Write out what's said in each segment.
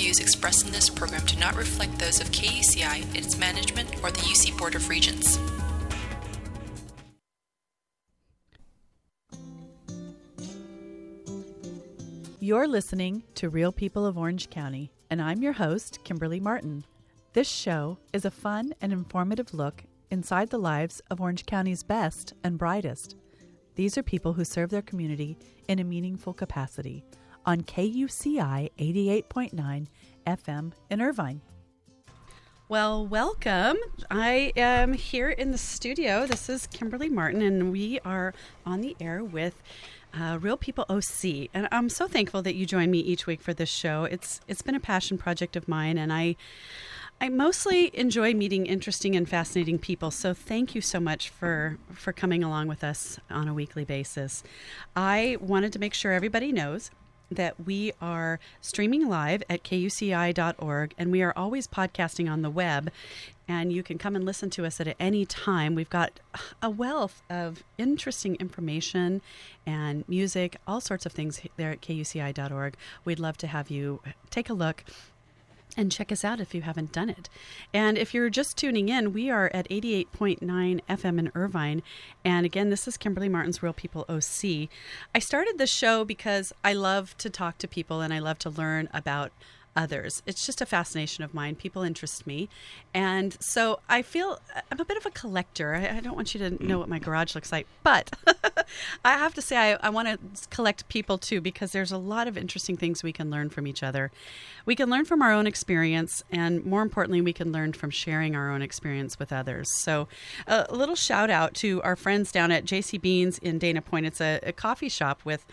views expressed in this program do not reflect those of KUCI, its management, or the UC Board of Regents. You're listening to Real People of Orange County, and I'm your host, Kimberly Martin. This show is a fun and informative look inside the lives of Orange County's best and brightest. These are people who serve their community in a meaningful capacity on KUCI 88.9 FM in Irvine. Well, welcome. I am here in the studio. This is Kimberly Martin, and we are on the air with Real People OC, and I'm so thankful that you join me each week for this show. It's been a passion project of mine, and I mostly enjoy meeting interesting and fascinating people, so thank you so much for coming along with us on a weekly basis. I wanted to make sure everybody knows that we are streaming live at KUCI.org, and we are always podcasting on the web, and you can come and listen to us at any time. We've got a wealth of interesting information and music, all sorts of things there at KUCI.org. We'd love to have you take a look and check us out if you haven't done it. And if you're just tuning in, we are at 88.9 FM in Irvine. And again, this is Kimberly Martin's Real People OC. I started this show because I love to talk to people and I love to learn about others. It's just a fascination of mine. People interest me. And so I feel I'm a bit of a collector. I don't want you to know what my garage looks like, but I have to say I want to collect people too, because there's a lot of interesting things we can learn from each other. We can learn from our own experience, and more importantly, we can learn from sharing our own experience with others. So a little shout out to our friends down at JC Bean's in Dana Point. It's a coffee shop with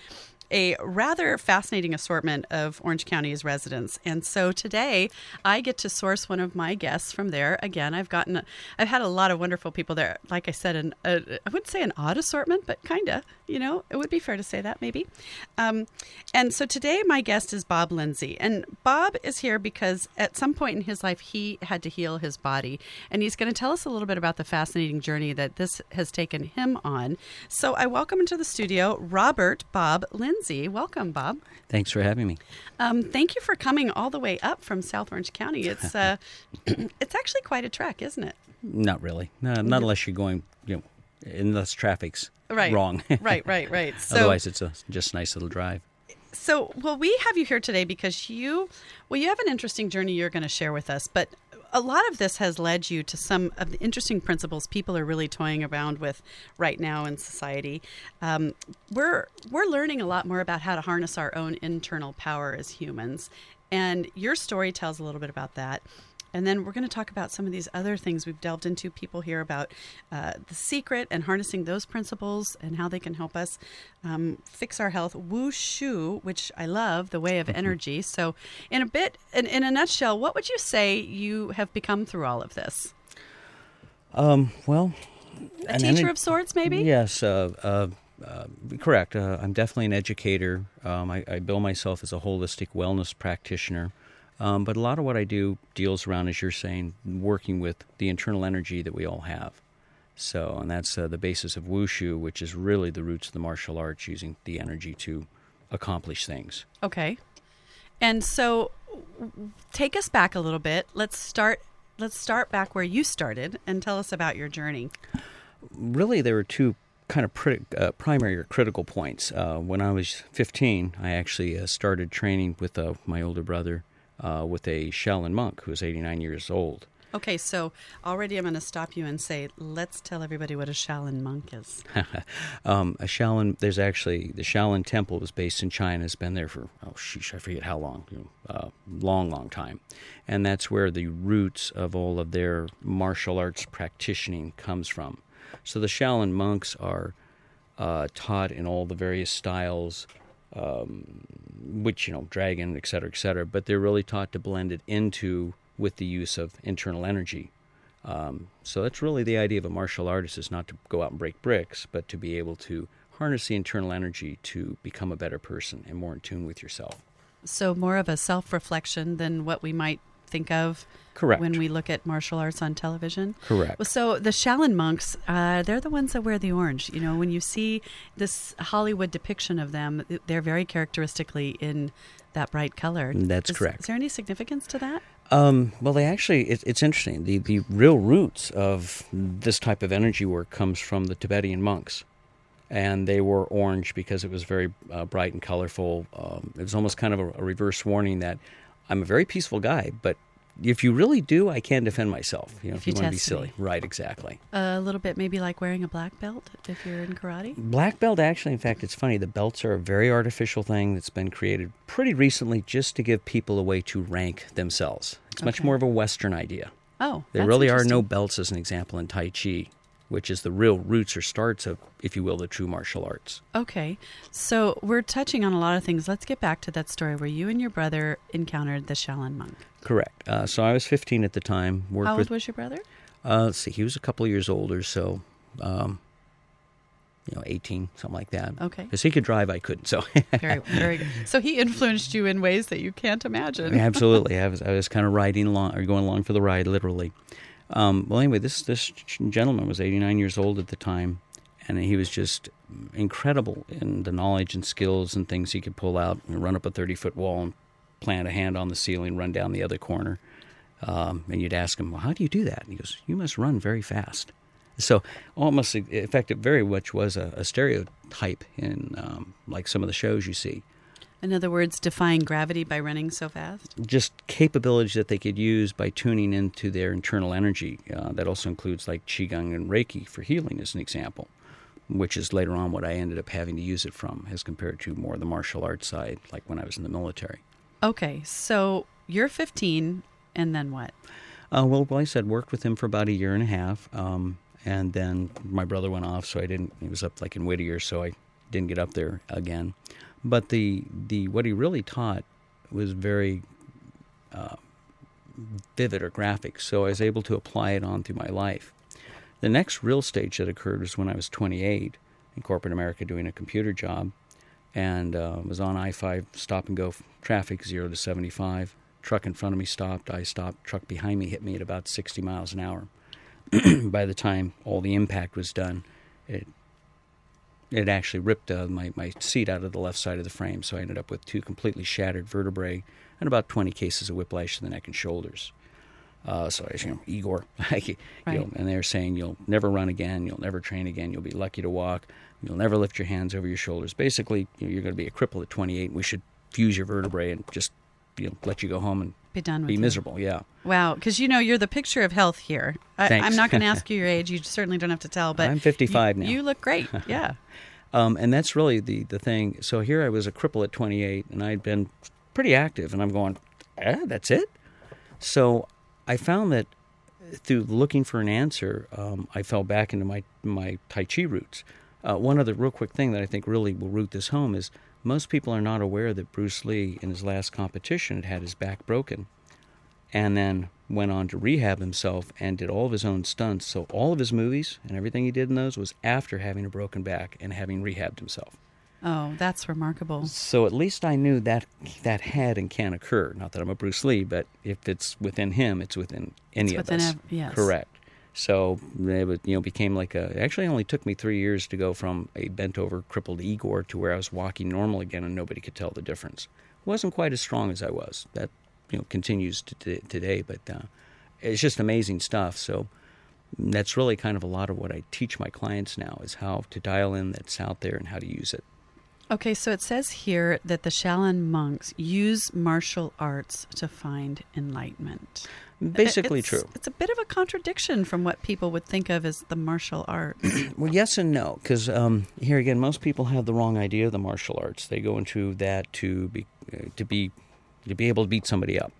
a rather fascinating assortment of Orange County's residents. And so today I get to source one of my guests from there. Again, I've had a lot of wonderful people there. Like I said, I wouldn't say an odd assortment, but kind of, you know, it would be fair to say that maybe. And so today my guest is Bob Linzy. And Bob is here because at some point in his life, he had to heal his body. And he's going to tell us a little bit about the fascinating journey that this has taken him on. So I welcome into the studio, Robert Bob Linzy. Welcome, Bob. Thanks for having me. Thank you for coming all the way up from South Orange County. It's it's actually quite a trek, isn't it? Not really. Not unless you're going, unless traffic's wrong. Right. So, otherwise, it's just a nice little drive. So, we have you here today because you have an interesting journey you're going to share with us, but a lot of this has led you to some of the interesting principles people are really toying around with right now in society. We're learning a lot more about how to harness our own internal power as humans. And your story tells a little bit about that. And then we're going to talk about some of these other things we've delved into. People hear about The Secret and harnessing those principles and how they can help us fix our health. Wushu, which I love, the way of energy. So in a bit, in a nutshell, what would you say you have become through all of this? A teacher of sorts, maybe? Yes, correct. I'm definitely an educator. I bill myself as a holistic wellness practitioner. But a lot of what I do deals around, as you're saying, working with the internal energy that we all have. So, and that's the basis of Wushu, which is really the roots of the martial arts, using the energy to accomplish things. Okay. And so take us back a little bit. Let's start back where you started and tell us about your journey. Really, there were two kind of primary or critical points. When I was 15, I actually started training with my older brother, with a Shaolin monk who's 89 years old. Okay, so already I'm going to stop you and say, let's tell everybody what a Shaolin monk is. There's actually, the Shaolin temple was based in China. It's been there for, I forget how long, long time. And that's where the roots of all of their martial arts practicing comes from. So the Shaolin monks are taught in all the various styles, which, dragon, et cetera, but they're really taught to blend it with the use of internal energy. So that's really the idea of a martial artist, is not to go out and break bricks, but to be able to harness the internal energy to become a better person and more in tune with yourself. So more of a self-reflection than what we might think of. Correct. When we look at martial arts on television. Correct. Well, so the Shaolin monks, they're the ones that wear the orange. You know, when you see this Hollywood depiction of them, they're very characteristically in that bright color. That's correct. Is there any significance to that? Well, they actually, it's interesting. The real roots of this type of energy work comes from the Tibetan monks. And they wore orange because it was very bright and colorful. It was almost kind of a reverse warning that I'm a very peaceful guy, but if you really do, I can defend myself. You know, if you want to be silly. Right, exactly. A little bit maybe like wearing a black belt if you're in karate? Black belt, actually, in fact, it's funny. The belts are a very artificial thing that's been created pretty recently just to give people a way to rank themselves. It's much more of a Western idea. Oh, there really are no belts, as an example, in Tai Chi, which is the real roots or starts of, if you will, the true martial arts. Okay. So we're touching on a lot of things. Let's get back to that story where you and your brother encountered the Shaolin monk. Correct. So I was 15 at the time. How old was your brother? Let's see. He was a couple of years older, so 18, something like that. Okay. Because he could drive, I couldn't. So very, very good. So he influenced you in ways that you can't imagine. Absolutely. I was kind of riding along, or going along for the ride, literally. Well, anyway, this gentleman was 89 years old at the time, and he was just incredible in the knowledge and skills and things he could pull out and run up a 30-foot wall and plant a hand on the ceiling, run down the other corner. And you'd ask him, well, how do you do that? And he goes, you must run very fast. So almost, in fact, it very much was a stereotype in like some of the shows you see. In other words, defying gravity by running so fast? Just capabilities that they could use by tuning into their internal energy. That also includes like Qigong and Reiki for healing as an example, which is later on what I ended up having to use it from as compared to more the martial arts side, like when I was in the military. Okay, so you're 15, and then what? Well, I said worked with him for about a year and a half, and then my brother went off, so I didn't. He was up like in Whittier, so I didn't get up there again. But the what he really taught was very vivid or graphic, so I was able to apply it on through my life. The next real stage that occurred was when I was 28 in corporate America doing a computer job, and was on I-5 stop-and-go traffic, 0 to 75. Truck in front of me stopped. I stopped. Truck behind me hit me at about 60 miles an hour. By the time all the impact was done, it actually ripped my seat out of the left side of the frame, so I ended up with two completely shattered vertebrae and about 20 cases of whiplash in the neck and shoulders. So I was, Igor, and they're saying, you'll never run again, you'll never train again, you'll be lucky to walk, you'll never lift your hands over your shoulders. Basically, you're going to be a cripple at 28, and we should fuse your vertebrae and just let you go home and be done with miserable. Yeah. Wow, because you're the picture of health here. I'm not going to ask you your age. You certainly don't have to tell. But I'm 55 now. You look great. Yeah. And that's really the thing. So here I was a cripple at 28, and I'd been pretty active, and I'm going, that's it? So I found that through looking for an answer, I fell back into my Tai Chi roots. One other real quick thing that I think really will root this home is most people are not aware that Bruce Lee, in his last competition, had his back broken and then went on to rehab himself and did all of his own stunts. So all of his movies and everything he did in those was after having a broken back and having rehabbed himself. Oh, that's remarkable. So at least I knew that had and can occur. Not that I'm a Bruce Lee, but if it's within him, it's within us. Yes. Correct. So it became like actually only took me 3 years to go from a bent-over, crippled Igor to where I was walking normal again and nobody could tell the difference. Wasn't quite as strong as I was. That continues to today, but it's just amazing stuff. So that's really kind of a lot of what I teach my clients now is how to dial in that's out there and how to use it. Okay, so it says here that the Shaolin monks use martial arts to find enlightenment. Basically true. It's a bit of a contradiction from what people would think of as the martial arts. Well, yes and no, because here again, most people have the wrong idea of the martial arts. They go into that to be able to beat somebody up.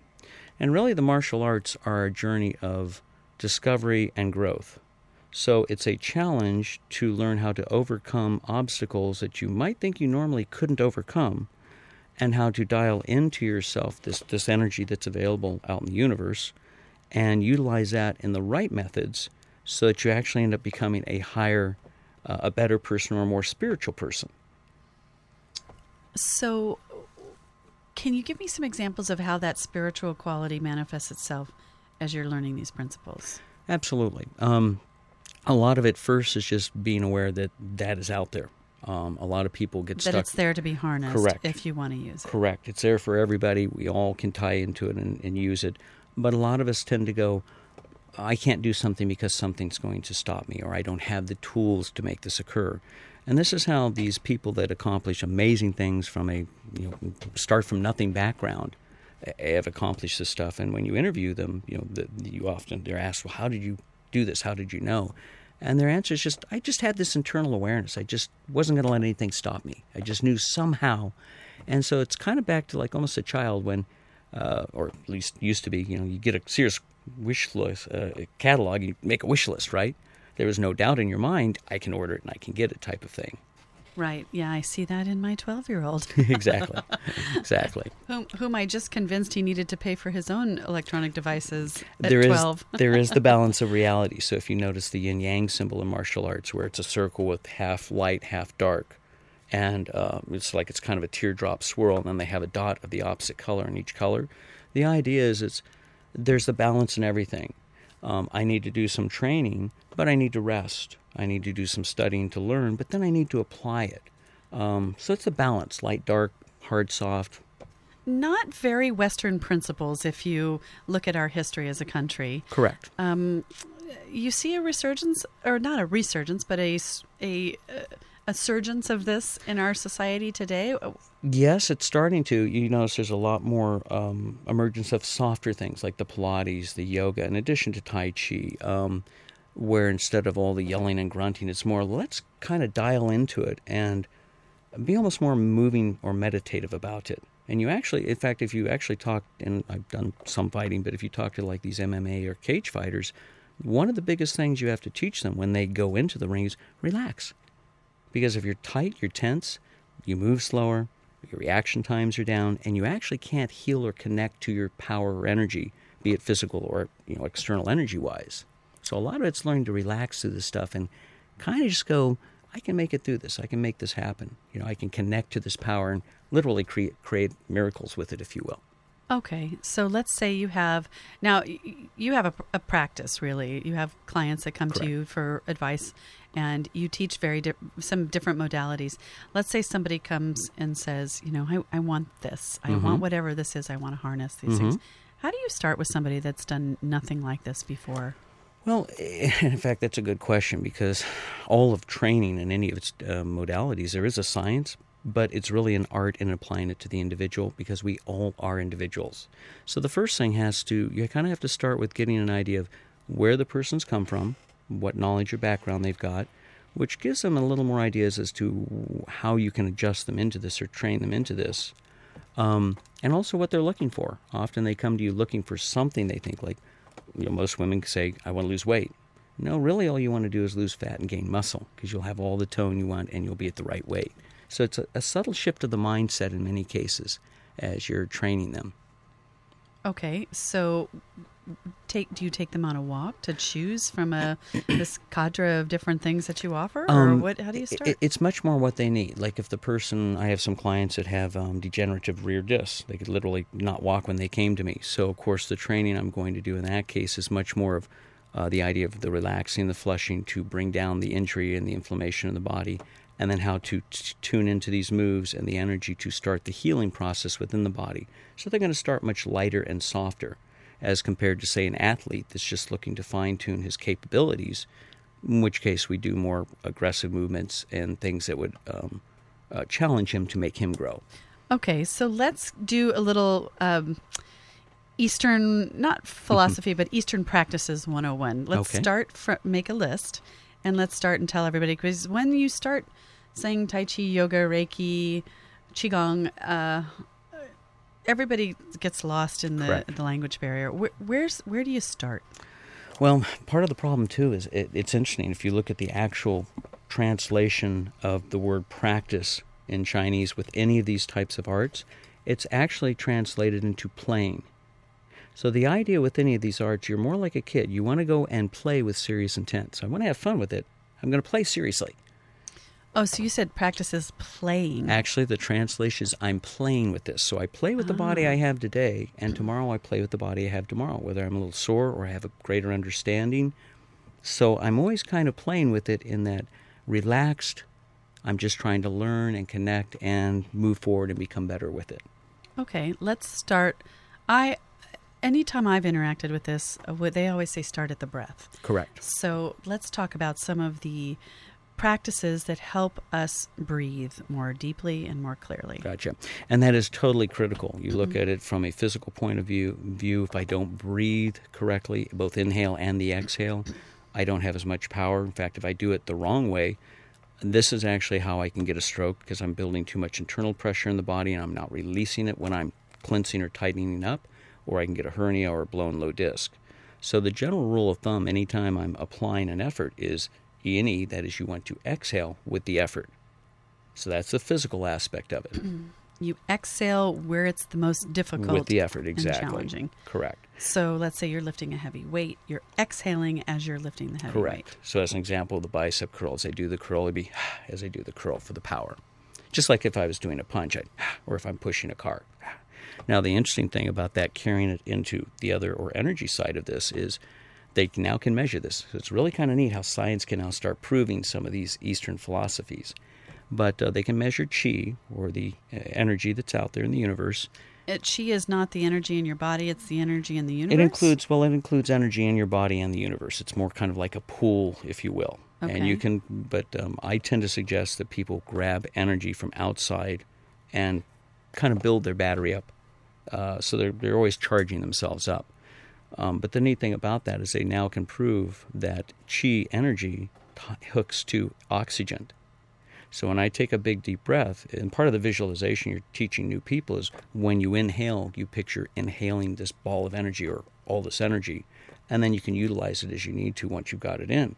And really the martial arts are a journey of discovery and growth. So it's a challenge to learn how to overcome obstacles that you might think you normally couldn't overcome and how to dial into yourself this energy that's available out in the universe and utilize that in the right methods so that you actually end up becoming a higher, a better person or a more spiritual person. So Can you give me some examples of how that spiritual quality manifests itself as you're learning these principles? Absolutely. A lot of it first is just being aware that that is out there. A lot of people get stuck. That it's there to be harnessed. Correct. If you want to use it. Correct. It's there for everybody. We all can tie into it and use it. But a lot of us tend to go, I can't do something because something's going to stop me, or I don't have the tools to make this occur. And this is how these people that accomplish amazing things from a start from nothing background have accomplished this stuff. And when you interview them, you often they're asked, well, how did you do this? How did you know? And their answer is just, I just had this internal awareness. I just wasn't going to let anything stop me. I just knew somehow. And so it's kind of back to like almost a child when, or at least used to be, you get a serious wish list, catalog, you make a wish list, right? There was no doubt in your mind, I can order it and I can get it type of thing. Right. Yeah, I see that in my 12-year-old. Exactly. Exactly. Whom I just convinced he needed to pay for his own electronic devices at 12. There is the balance of reality. So if you notice the yin-yang symbol in martial arts where it's a circle with half light, half dark, and it's like it's kind of a teardrop swirl, and then they have a dot of the opposite color in each color. The idea is there's the balance in everything. I need to do some training, but I need to rest. I need to do some studying to learn, but then I need to apply it. So it's a balance, light, dark, hard, soft. Not very Western principles if you look at our history as a country. Correct. You see a resurgence, or not a resurgence, but a surgence of this in our society today? Yes, it's starting to. You notice there's a lot more emergence of softer things like the Pilates, the yoga, in addition to Tai Chi, where instead of all the yelling and grunting, it's more let's kind of dial into it and be almost more moving or meditative about it. And you actually, in fact, if you actually talk, and I've done some fighting, but if you talk to like these MMA or cage fighters, one of the biggest things you have to teach them when they go into the ring is relax. Because if you're tight, you're tense, you move slower, your reaction times are down, and you actually can't heal or connect to your power or energy, be it physical or external energy-wise. So a lot of it's learning to relax through this stuff and kind of just go, I can make it through this. I can make this happen. I can connect to this power and literally create miracles with it, if you will. Okay, so let's say you have a practice, really. You have clients that come Correct. To you for advice, and you teach some different modalities. Let's say somebody comes and says, I want this. I mm-hmm. want whatever this is. I want to harness these mm-hmm. things. How do you start with somebody that's done nothing like this before? Well, in fact, that's a good question because all of training and any of its modalities, there is a science, but it's really an art in applying it to the individual because we all are individuals. So the first thing you kind of have to start with getting an idea of where the person's come from, what knowledge or background they've got, which gives them a little more ideas as to how you can adjust them into this or train them into this, and also what they're looking for. Often they come to you looking for something they think like, most women say, I want to lose weight. No, really all you want to do is lose fat and gain muscle because you'll have all the tone you want and you'll be at the right weight. So it's a subtle shift of the mindset in many cases as you're training them. Okay, so do you take them on a walk to choose from this cadre of different things that you offer? Or how do you start? It's much more what they need. Like if the person, I have some clients that have degenerative rear discs. They could literally not walk when they came to me. So, of course, the training I'm going to do in that case is much more of the idea of the relaxing, the flushing to bring down the injury and the inflammation in the body. And then how to tune into these moves and the energy to start the healing process within the body. So they're going to start much lighter and softer as compared to, say, an athlete that's just looking to fine-tune his capabilities, in which case we do more aggressive movements and things that would challenge him to make him grow. Okay, so let's do a little Eastern, not philosophy, but Eastern Practices 101. Let's start from, make a list. And let's start and tell everybody, because when you start saying Tai Chi, Yoga, Reiki, Qigong, everybody gets lost in the language barrier. Where do you start? Well, part of the problem, too, is it's interesting. If you look at the actual translation of the word practice in Chinese with any of these types of arts, it's actually translated into playing. So the idea with any of these arts, you're more like a kid. You want to go and play with serious intent. So I want to have fun with it. I'm going to play seriously. Oh, so you said practice is playing. Actually, the translation is I'm playing with this. So I play with the body I have today, and tomorrow I play with the body I have tomorrow, whether I'm a little sore or I have a greater understanding. So I'm always kind of playing with it in that relaxed, I'm just trying to learn and connect and move forward and become better with it. Okay, let's start. Anytime I've interacted with this, they always say start at the breath. Correct. So let's talk about some of the practices that help us breathe more deeply and more clearly. Gotcha. And that is totally critical. You look at it from a physical point of view, if I don't breathe correctly, both inhale and the exhale, I don't have as much power. In fact, if I do it the wrong way, this is actually how I can get a stroke, because I'm building too much internal pressure in the body and I'm not releasing it when I'm cleansing or tightening up, or I can get a hernia or a blown low disc. So the general rule of thumb anytime I'm applying an effort is E&E, that is, you want to exhale with the effort. So that's the physical aspect of it. You exhale where it's the most difficult with the effort, exactly. And challenging. Correct. So let's say you're lifting a heavy weight. You're exhaling as you're lifting the heavy weight. Correct. So as an example, the bicep curl, as I do the curl, it'd be as I do the curl for the power. Just like if I was doing a punch, or if I'm pushing a car. Now, the interesting thing about that, carrying it into the other or energy side of this, is they now can measure this. So it's really kind of neat how science can now start proving some of these Eastern philosophies. But they can measure chi, or the energy that's out there in the universe. Chi is not the energy in your body, it's the energy in the universe? It includes energy in your body and the universe. It's more kind of like a pool, if you will. Okay. And you can, but I tend to suggest that people grab energy from outside and kind of build their battery up. So they're always charging themselves up. But the neat thing about that is they now can prove that chi energy hooks to oxygen. So when I take a big deep breath, and part of the visualization you're teaching new people is when you inhale, you picture inhaling this ball of energy or all this energy, and then you can utilize it as you need to once you've got it in.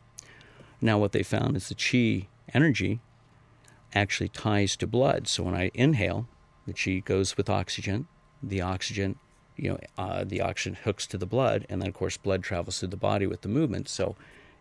Now what they found is the chi energy actually ties to blood. So when I inhale, the chi goes with oxygen. The oxygen, the oxygen hooks to the blood, and then, of course, blood travels through the body with the movement. So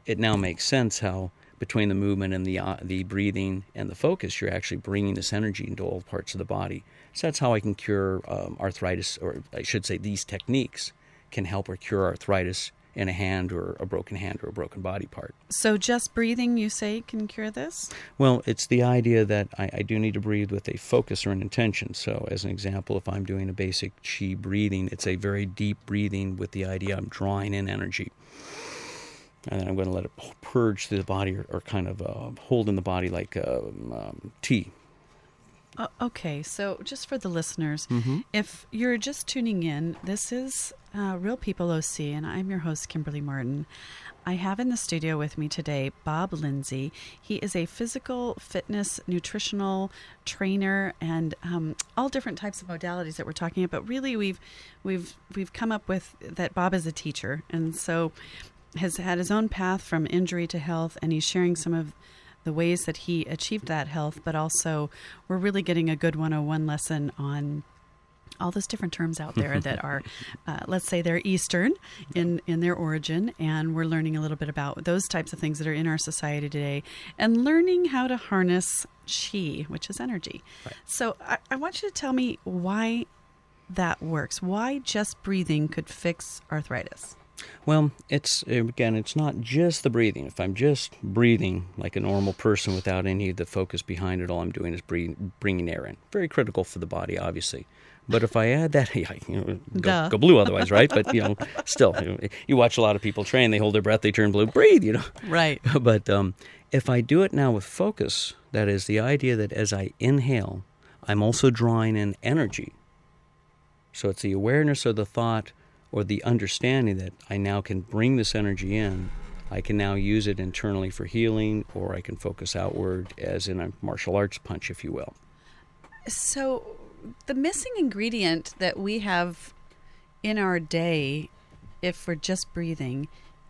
it now makes sense how between the movement and the breathing and the focus, you're actually bringing this energy into all parts of the body. So that's how I can cure arthritis, or I should say these techniques can help or cure arthritis in a hand, or a broken hand, or a broken body part. So just breathing, you say, can cure this? Well, it's the idea that I do need to breathe with a focus or an intention. So as an example, if I'm doing a basic chi breathing, it's a very deep breathing with the idea I'm drawing in energy. And then I'm going to let it purge through the body, or kind of hold in the body like tea. Okay, so just for the listeners, if you're just tuning in, this is Real People OC, and I'm your host, Kimberly Martin. I have in the studio with me today Bob Linzy. He is a physical fitness, nutritional trainer, and all different types of modalities that we're talking about. But really, we've come up with that Bob is a teacher, and so has had his own path from injury to health, and he's sharing some of the ways that he achieved that health, but also we're really getting a good 101 lesson on all those different terms out there that are, let's say they're Eastern in their origin, and we're learning a little bit about those types of things that are in our society today, and learning how to harness chi, which is energy. Right. So I want you to tell me why that works, why just breathing could fix arthritis. Well, it's not just the breathing. If I'm just breathing like a normal person without any of the focus behind it, all I'm doing is bringing air in. Very critical for the body, obviously. But if I add that, go blue otherwise, right? But, still, you watch a lot of people train. They hold their breath. They turn blue. Breathe, Right. But if I do it now with focus, that is the idea that as I inhale, I'm also drawing in energy. So it's the awareness of the thought, or the understanding that I now can bring this energy in. I can now use it internally for healing, or I can focus outward as in a martial arts punch, if you will. So the missing ingredient that we have in our day, if we're just breathing,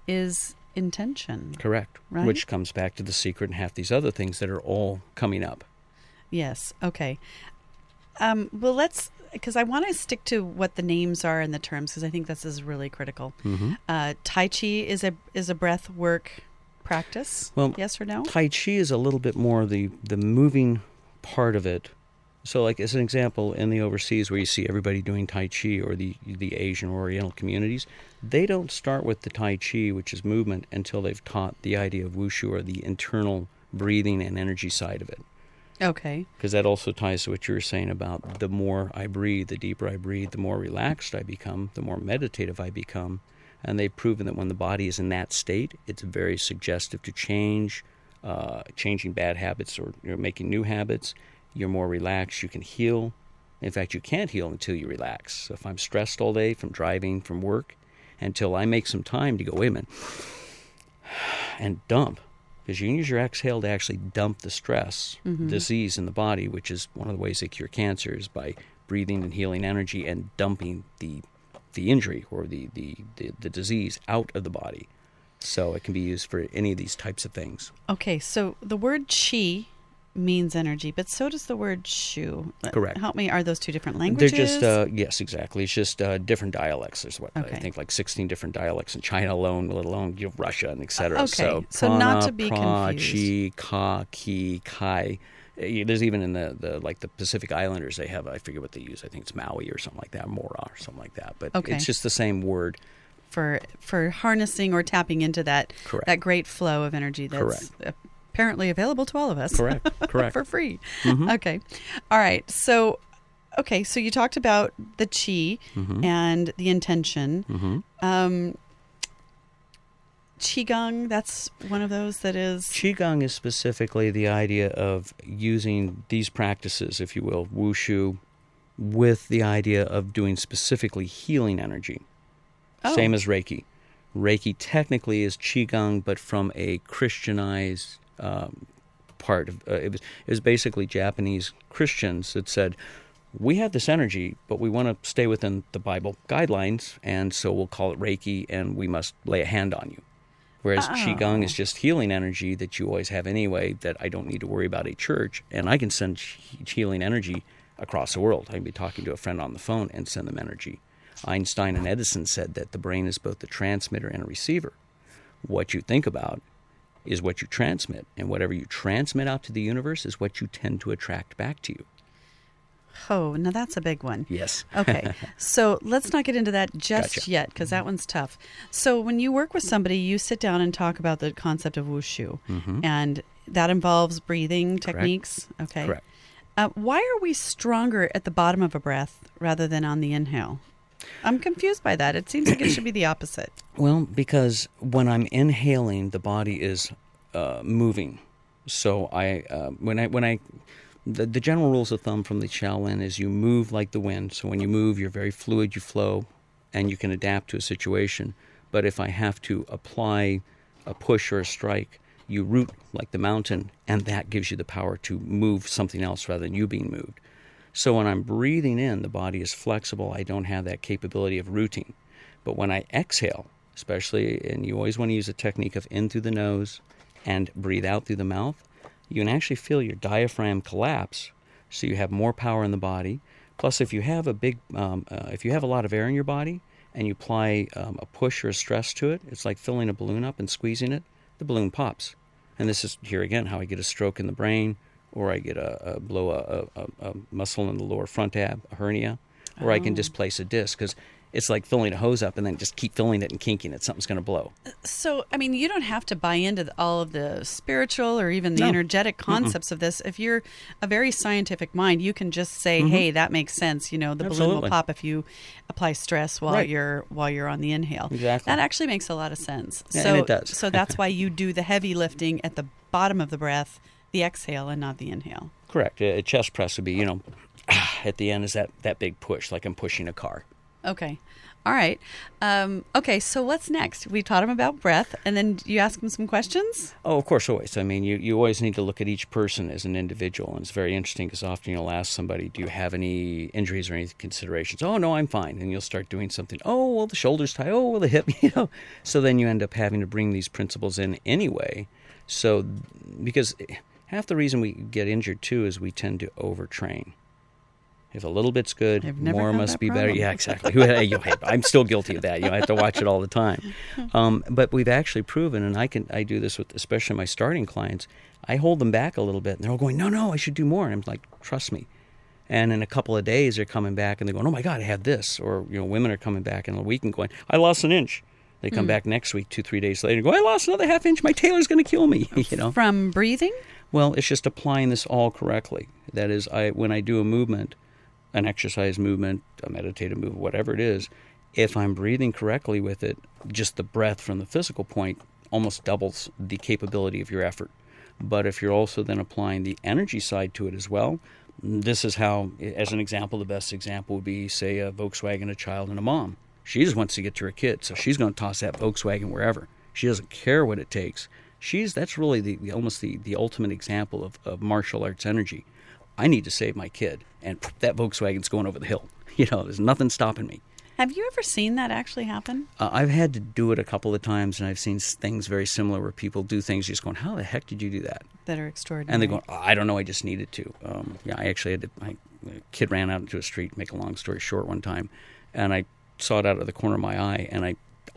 is intention. Correct. Right? Which comes back to The Secret and half these other things that are all coming up. Yes. Okay. Well, let's... because I want to stick to what the names are and the terms, because I think this is really critical. Tai Chi is a breath work practice? Well, yes or no? Tai Chi is a little bit more the moving part of it. So, like, as an example, in the overseas where you see everybody doing Tai Chi, or the Asian or Oriental communities, they don't start with the Tai Chi, which is movement, until they've taught the idea of Wushu, or the internal breathing and energy side of it. Okay. Because that also ties to what you were saying about the more I breathe, the deeper I breathe, the more relaxed I become, the more meditative I become. And they've proven that when the body is in that state, it's very suggestive to change, changing bad habits, or you're making new habits. You're more relaxed. You can heal. In fact, you can't heal until you relax. So if I'm stressed all day from driving, from work, until I make some time to go, wait a minute, and dump. Because you can use your exhale to actually dump the stress, disease in the body, which is one of the ways they cure cancer, is by breathing and healing energy and dumping the injury or the disease out of the body. So it can be used for any of these types of things. Okay, so the word chi means energy, but so does the word shu. Correct. Help me, are those two different languages? They're just, yes, exactly. It's just different dialects. There's what, I think like 16 different dialects in China alone, let alone Russia and et cetera. Okay, so prana, not to be confused. Pra, chi, ka, ki, kai. There's even in the Pacific Islanders, they have, I forget what they use, I think it's Maui or something like that, Mora or something like that. But okay, it's just the same word. For harnessing or tapping into that, that great flow of energy that's apparently available to all of us. Correct. For free. Mm-hmm. Okay. All right. So you talked about the chi and the intention. Qigong, that's one of those that is... Qigong is specifically the idea of using these practices, if you will, Wushu, with the idea of doing specifically healing energy. Oh. Same as Reiki. Reiki technically is Qigong, but from a Christianized... part of it was basically Japanese Christians that said, we have this energy, but we want to stay within the Bible guidelines, and so we'll call it Reiki, and we must lay a hand on you. Whereas Qigong is just healing energy that you always have anyway, that I don't need to worry about a church, and I can send healing energy across the world. I can be talking to a friend on the phone and send them energy. Einstein and Edison said that the brain is both a transmitter and a receiver. What you think about is what you transmit, and whatever you transmit out to the universe is what you tend to attract back to you. Oh, now that's a big one. Yes. Okay, so let's not get into that just yet, because that one's tough. So when you work with somebody, you sit down and talk about the concept of Wushu, and that involves breathing techniques. Okay. Correct. Why are we stronger at the bottom of a breath rather than on the inhale? I'm confused by that. It seems like it should be the opposite. Well, because when I'm inhaling, the body is moving. So the general rules of thumb from the Shaolin is you move like the wind. So when you move, you're very fluid, you flow, and you can adapt to a situation. But if I have to apply a push or a strike, you root like the mountain, and that gives you the power to move something else rather than you being moved. So when I'm breathing in, the body is flexible. I don't have that capability of rooting. But when I exhale, especially, and you always want to use a technique of in through the nose and breathe out through the mouth, you can actually feel your diaphragm collapse, so you have more power in the body. Plus, if you have if you have a lot of air in your body and you apply a push or a stress to it, it's like filling a balloon up and squeezing it, the balloon pops. And this is, here again, how I get a stroke in the brain, or I get a blow a muscle in the lower front ab, a hernia, or I can displace a disc, because it's like filling a hose up and then just keep filling it and kinking it. Something's going to blow. So, I mean, you don't have to buy into all of the spiritual or even the energetic concepts of this. If you're a very scientific mind, you can just say, hey, that makes sense. You know, the balloon will pop if you apply stress while you're on the inhale. Exactly. That actually makes a lot of sense. Yeah, and it does. So that's why you do the heavy lifting at the bottom of the breath, the exhale and not the inhale. Correct. A chest press would be, you know, at the end is that big push, like I'm pushing a car. Okay. All right. Okay, so what's next? We taught him about breath, and then you ask him some questions? Oh, of course, always. I mean, you always need to look at each person as an individual, and it's very interesting because often you'll ask somebody, do you have any injuries or any considerations? Oh, no, I'm fine. And you'll start doing something. Oh, well, the shoulders tie. Oh, well, the hip, you know. So then you end up having to bring these principles in anyway. So, because... half the reason we get injured, too, is we tend to overtrain. If a little bit's good, more must be better. Yeah, exactly. I'm still guilty of that. I have to watch it all the time. But we've actually proven, and I do this with especially my starting clients, I hold them back a little bit, and they're all going, no, I should do more. And I'm like, trust me. And in a couple of days, they're coming back, and they're going, oh, my God, I had this. Or women are coming back in a week and going, I lost an inch. They come back next week, 2-3 days later, and go, I lost another half inch. My tailor's going to kill me. From breathing? Well, it's just applying this all correctly. That is, when I do a movement, an exercise movement, a meditative movement, whatever it is, if I'm breathing correctly with it, just the breath from the physical point almost doubles the capability of your effort. But if you're also then applying the energy side to it as well, this is how, as an example, the best example would be, say, a Volkswagen, a child, and a mom. She just wants to get to her kid, so she's going to toss that Volkswagen wherever. She doesn't care what it takes. That's really almost the ultimate example of martial arts energy. I need to save my kid, and that Volkswagen's going over the hill. There's nothing stopping me. Have you ever seen that actually happen? I've had to do it a couple of times, and I've seen things very similar where people do things just going, how the heck did you do that? That are extraordinary. And they go, I don't know, I just needed to. I actually had to, my kid ran out into a street, make a long story short, one time, and I saw it out of the corner of my eye, and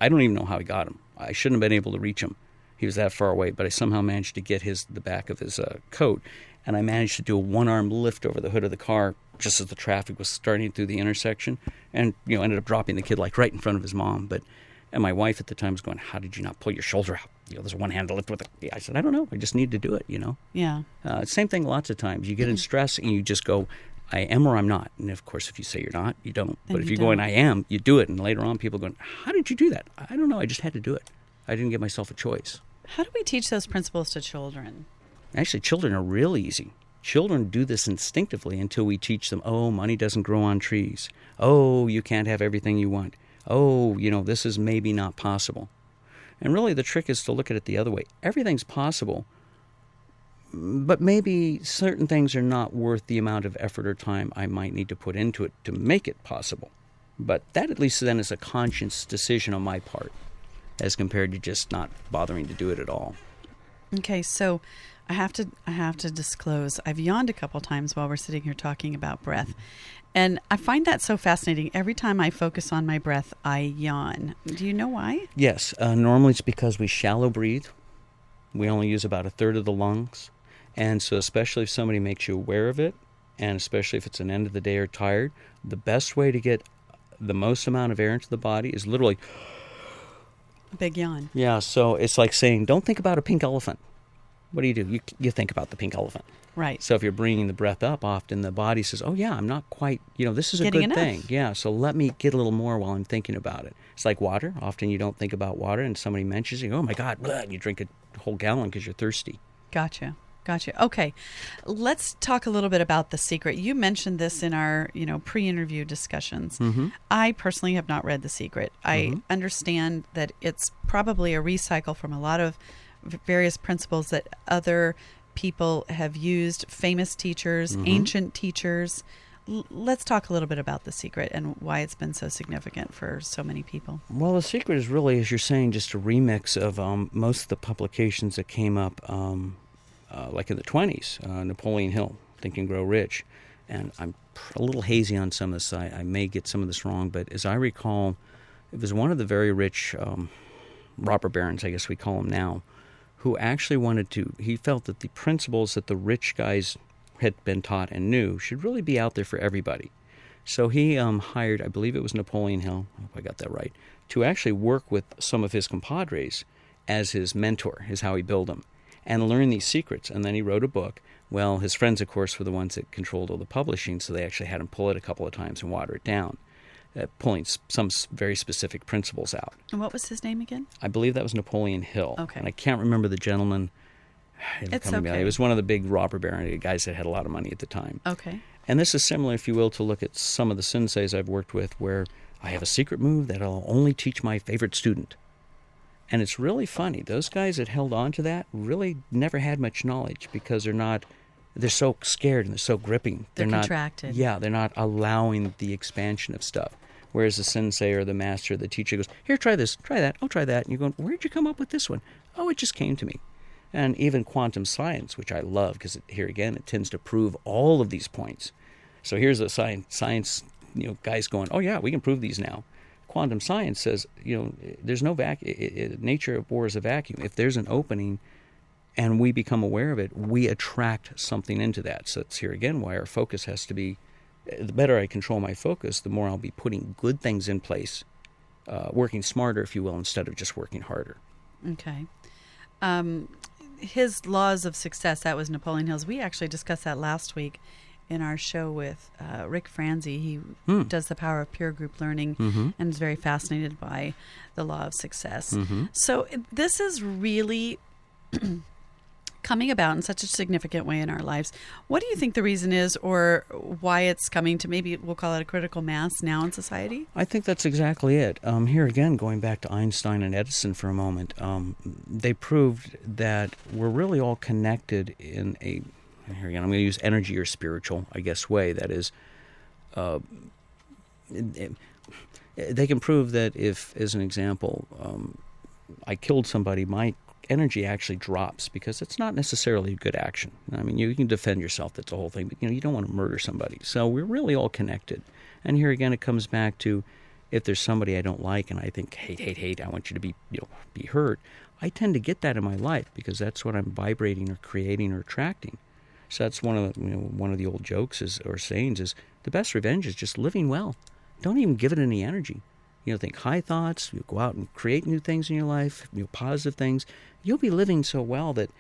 I don't even know how I got him. I shouldn't have been able to reach him. He was that far away, but I somehow managed to get the back of his coat, and I managed to do a one-arm lift over the hood of the car just as the traffic was starting through the intersection, and ended up dropping the kid right in front of his mom. And my wife at the time was going, "How did you not pull your shoulder out? There's a one-hand lift with it." I said, "I don't know. I just need to do it." Yeah. Same thing. Lots of times you get in stress and you just go, "I am or I'm not." And of course, if you say you're not, you don't. But if you go, "I am," you do it. And later on, people are going, "How did you do that?" I don't know. I just had to do it. I didn't give myself a choice. How do we teach those principles to children? Actually, children are real easy. Children do this instinctively until we teach them, oh, money doesn't grow on trees. Oh, you can't have everything you want. Oh, this is maybe not possible. And really the trick is to look at it the other way. Everything's possible, but maybe certain things are not worth the amount of effort or time I might need to put into it to make it possible. But that at least then is a conscious decision on my part, as compared to just not bothering to do it at all. Okay, so I have to disclose, I've yawned a couple times while we're sitting here talking about breath. And I find that so fascinating. Every time I focus on my breath, I yawn. Do you know why? Yes, normally it's because we shallow breathe. We only use about a third of the lungs. And so especially if somebody makes you aware of it, and especially if it's an end of the day or tired, the best way to get the most amount of air into the body is literally a big yawn. Yeah, so it's like saying, don't think about a pink elephant. What do? You think about the pink elephant. Right. So if you're bringing the breath up, often the body says, oh, yeah, I'm not quite, this is a good thing. Yeah, so let me get a little more while I'm thinking about it. It's like water. Often you don't think about water, and somebody mentions it, oh, my God, blah, and you drink a whole gallon because you're thirsty. Gotcha. Okay, let's talk a little bit about The Secret. You mentioned this in our, pre-interview discussions. Mm-hmm. I personally have not read The Secret. Mm-hmm. I understand that it's probably a recycle from a lot of various principles that other people have used, famous teachers, mm-hmm. ancient teachers. Let's talk a little bit about The Secret and why it's been so significant for so many people. Well, The Secret is really, as you're saying, just a remix of most of the publications that came up like in the 20s, Napoleon Hill, Think and Grow Rich. And I'm a little hazy on some of this. I may get some of this wrong, but as I recall, it was one of the very rich robber barons, I guess we call him now, who actually he felt that the principles that the rich guys had been taught and knew should really be out there for everybody. So he hired, I believe it was Napoleon Hill, I hope I got that right, to actually work with some of his compadres as his mentor, is how he billed them, and learn these secrets. And then he wrote a book. Well, his friends, of course, were the ones that controlled all the publishing, so they actually had him pull it a couple of times and water it down, pulling some very specific principles out. And what was his name again? I believe that was Napoleon Hill. Okay. And I can't remember the gentleman. It's okay. It was one of the big robber baron guys that had a lot of money at the time. Okay. And this is similar, if you will, to look at some of the senseis I've worked with where I have a secret move that I'll only teach my favorite student. And it's really funny. Those guys that held on to that really never had much knowledge because they're so scared and they're so gripping. They're not contracted. Yeah, they're not allowing the expansion of stuff. Whereas the sensei or the master, the teacher goes, here, try this, try that, I'll try that. And you're going, where'd you come up with this one? Oh, it just came to me. And even quantum science, which I love because here again, it tends to prove all of these points. So here's the science guys going, oh yeah, we can prove these now. Quantum science says, there's no vacuum. Nature abhors a vacuum. If there's an opening and we become aware of it, we attract something into that. So it's here again why our focus has to be, the better I control my focus, the more I'll be putting good things in place, working smarter, if you will, instead of just working harder. Okay. His laws of success, that was Napoleon Hill's. We actually discussed that last week in our show with Rick Franzi. He does The Power of Peer Group Learning and is very fascinated by the law of success. So this is really coming about in such a significant way in our lives. What do you think the reason is, or why it's coming to, maybe we'll call it a critical mass now in society? I think that's exactly it. Here again, going back to Einstein and Edison for a moment, they proved that we're really all connected in a, and here again, I'm going to use energy or spiritual, I guess, way. That is, they can prove that if, as an example, I killed somebody, my energy actually drops, because it's not necessarily a good action. I mean, you can defend yourself, that's the whole thing, but you don't want to murder somebody. So we're really all connected. And here again, it comes back to, if there's somebody I don't like and I think, hate, I want you to be hurt, I tend to get that in my life, because that's what I'm vibrating or creating or attracting. So that's one of the old jokes is, or sayings is, the best revenge is just living well. Don't even give it any energy. Think high thoughts, you go out and create new things in your life, positive things. You'll be living so well that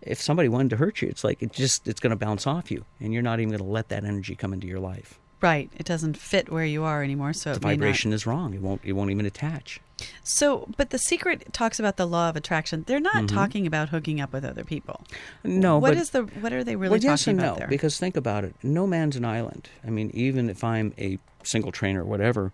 if somebody wanted to hurt you, it's like it's going to bounce off you, and you're not even going to let that energy come into your life. Right. It doesn't fit where you are anymore, so the vibration is wrong. It won't even attach. So, but The Secret talks about the law of attraction. They're not talking about hooking up with other people. No. What are they really talking about there? Because think about it. No man's an island. I mean, even if I'm a single trainer or whatever,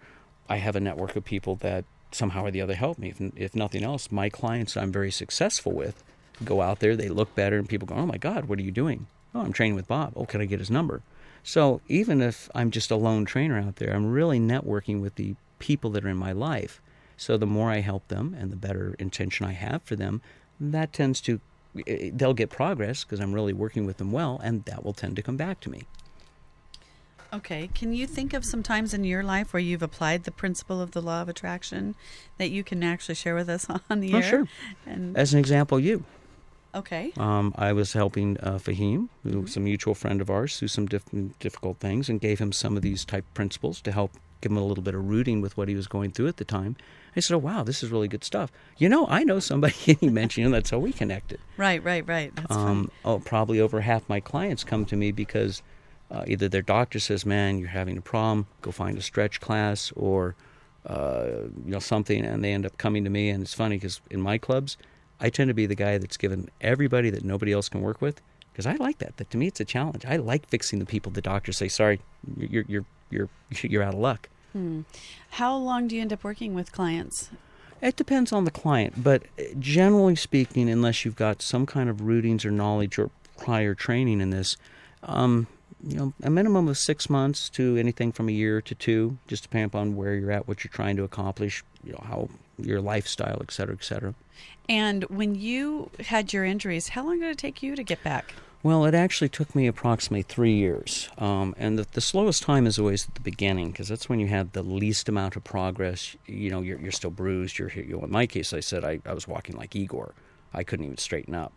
I have a network of people that somehow or the other help me. If nothing else, my clients I'm very successful with go out there, they look better, and people go, oh my God, what are you doing? Oh, I'm training with Bob. Oh, can I get his number? So even if I'm just a lone trainer out there, I'm really networking with the people that are in my life. So the more I help them and the better intention I have for them, that tends to, they'll get progress because I'm really working with them well, and that will tend to come back to me. Okay. Can you think of some times in your life where you've applied the principle of the law of attraction that you can actually share with us on the air? Sure. And as an example, you. Okay. I was helping Fahim, who was a mutual friend of ours, through some difficult things, and gave him some of these type principles to help give him a little bit of rooting with what he was going through at the time. I said, oh, wow, this is really good stuff. I know somebody, and he mentioned, and that's how we connected. Right. That's funny. Probably over half my clients come to me because either their doctor says, man, you're having a problem, go find a stretch class, or something, and they end up coming to me. And it's funny because in my clubs, I tend to be the guy that's given everybody that nobody else can work with, because I like that. That to me, it's a challenge. I like fixing the people the doctors say, sorry, you're out of luck. How long do you end up working with clients? It depends on the client, but generally speaking, unless you've got some kind of rootings or knowledge or prior training in this, a minimum of 6 months to anything from a year to two, just depending upon where you're at, what you're trying to accomplish, how your lifestyle, et cetera, et cetera. And when you had your injuries, how long did it take you to get back? Well, it actually took me approximately 3 years. And the slowest time is always at the beginning, because that's when you have the least amount of progress. You're still bruised. In my case, I said I was walking like Igor. I couldn't even straighten up.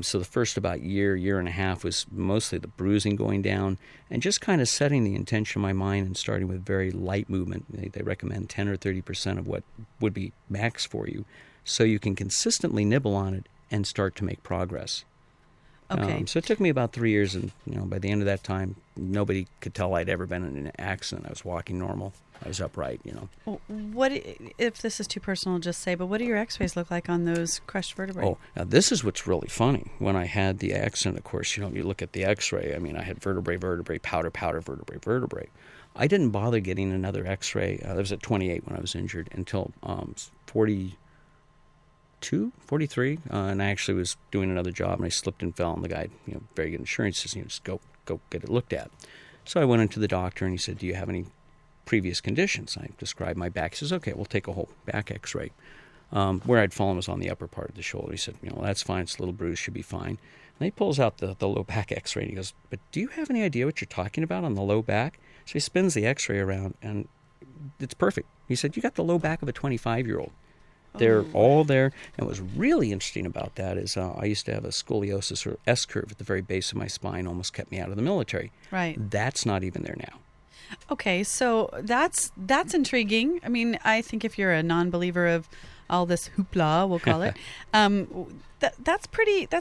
So the first about year and a half was mostly the bruising going down and just kind of setting the intention in my mind and starting with very light movement. They recommend 10 or 30% of what would be max for you, so you can consistently nibble on it and start to make progress. Okay. So it took me about 3 years, and by the end of that time, nobody could tell I'd ever been in an accident. I was walking normal. I was upright, What, if this is too personal, just say, but what do your x-rays look like on those crushed vertebrae? Oh, now this is what's really funny. When I had the accident, of course, you look at the x-ray. I mean, I had vertebrae, powder, vertebrae. I didn't bother getting another x-ray. I was at 28 when I was injured until 43, and I actually was doing another job, and I slipped and fell, and the guy, very good insurance, says, just go get it looked at. So I went into the doctor, and he said, do you have any previous conditions? I described my back. He says, okay, we'll take a whole back x-ray. Where I'd fallen was on the upper part of the shoulder. He said, you know, that's fine. It's a little bruise. Should be fine. And he pulls out the low back x-ray, and he goes, but do you have any idea what you're talking about on the low back? So he spins the x-ray around, and it's perfect. He said, you got the low back of a 25-year-old. They're all there. And what's really interesting about that is I used to have a scoliosis or S-curve at the very base of my spine. Almost kept me out of the military. Right. That's not even there now. Okay, so that's intriguing. I mean, I think if you're a non-believer of all this hoopla, we'll call it, that's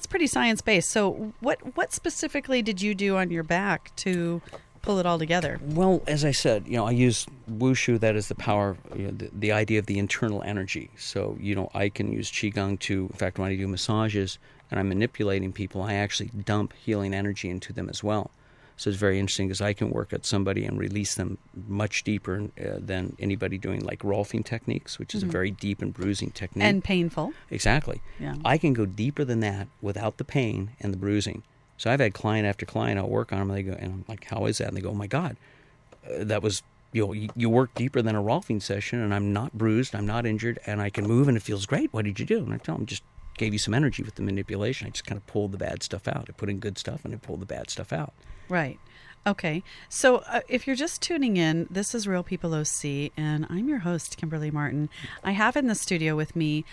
pretty science-based. So what specifically did you do on your back to pull it all together? Well, as I said, you know, I use Wushu. That is the power, you know, the idea of the internal energy. So, you know, I can use Qigong to, in fact, when I do massages and I'm manipulating people, I actually dump healing energy into them as well. So it's very interesting because I can work at somebody and release them much deeper than anybody doing like Rolfing techniques, which is a very deep and bruising technique. And painful. Exactly. Yeah. I can go deeper than that without the pain and the bruising. So I've had client after client, I'll work on them, and they go, and I'm like, how is that? And they go, oh my God, that was, you know, you work deeper than a Rolfing session, and I'm not bruised, I'm not injured, and I can move, and it feels great. What did you do? And I tell them, just gave you some energy with the manipulation. I just kind of pulled the bad stuff out. I put in good stuff, and I pulled the bad stuff out. Right. Okay. So if you're just tuning in, this is Real People OC, and I'm your host, Kimberly Martin. I have in the studio with me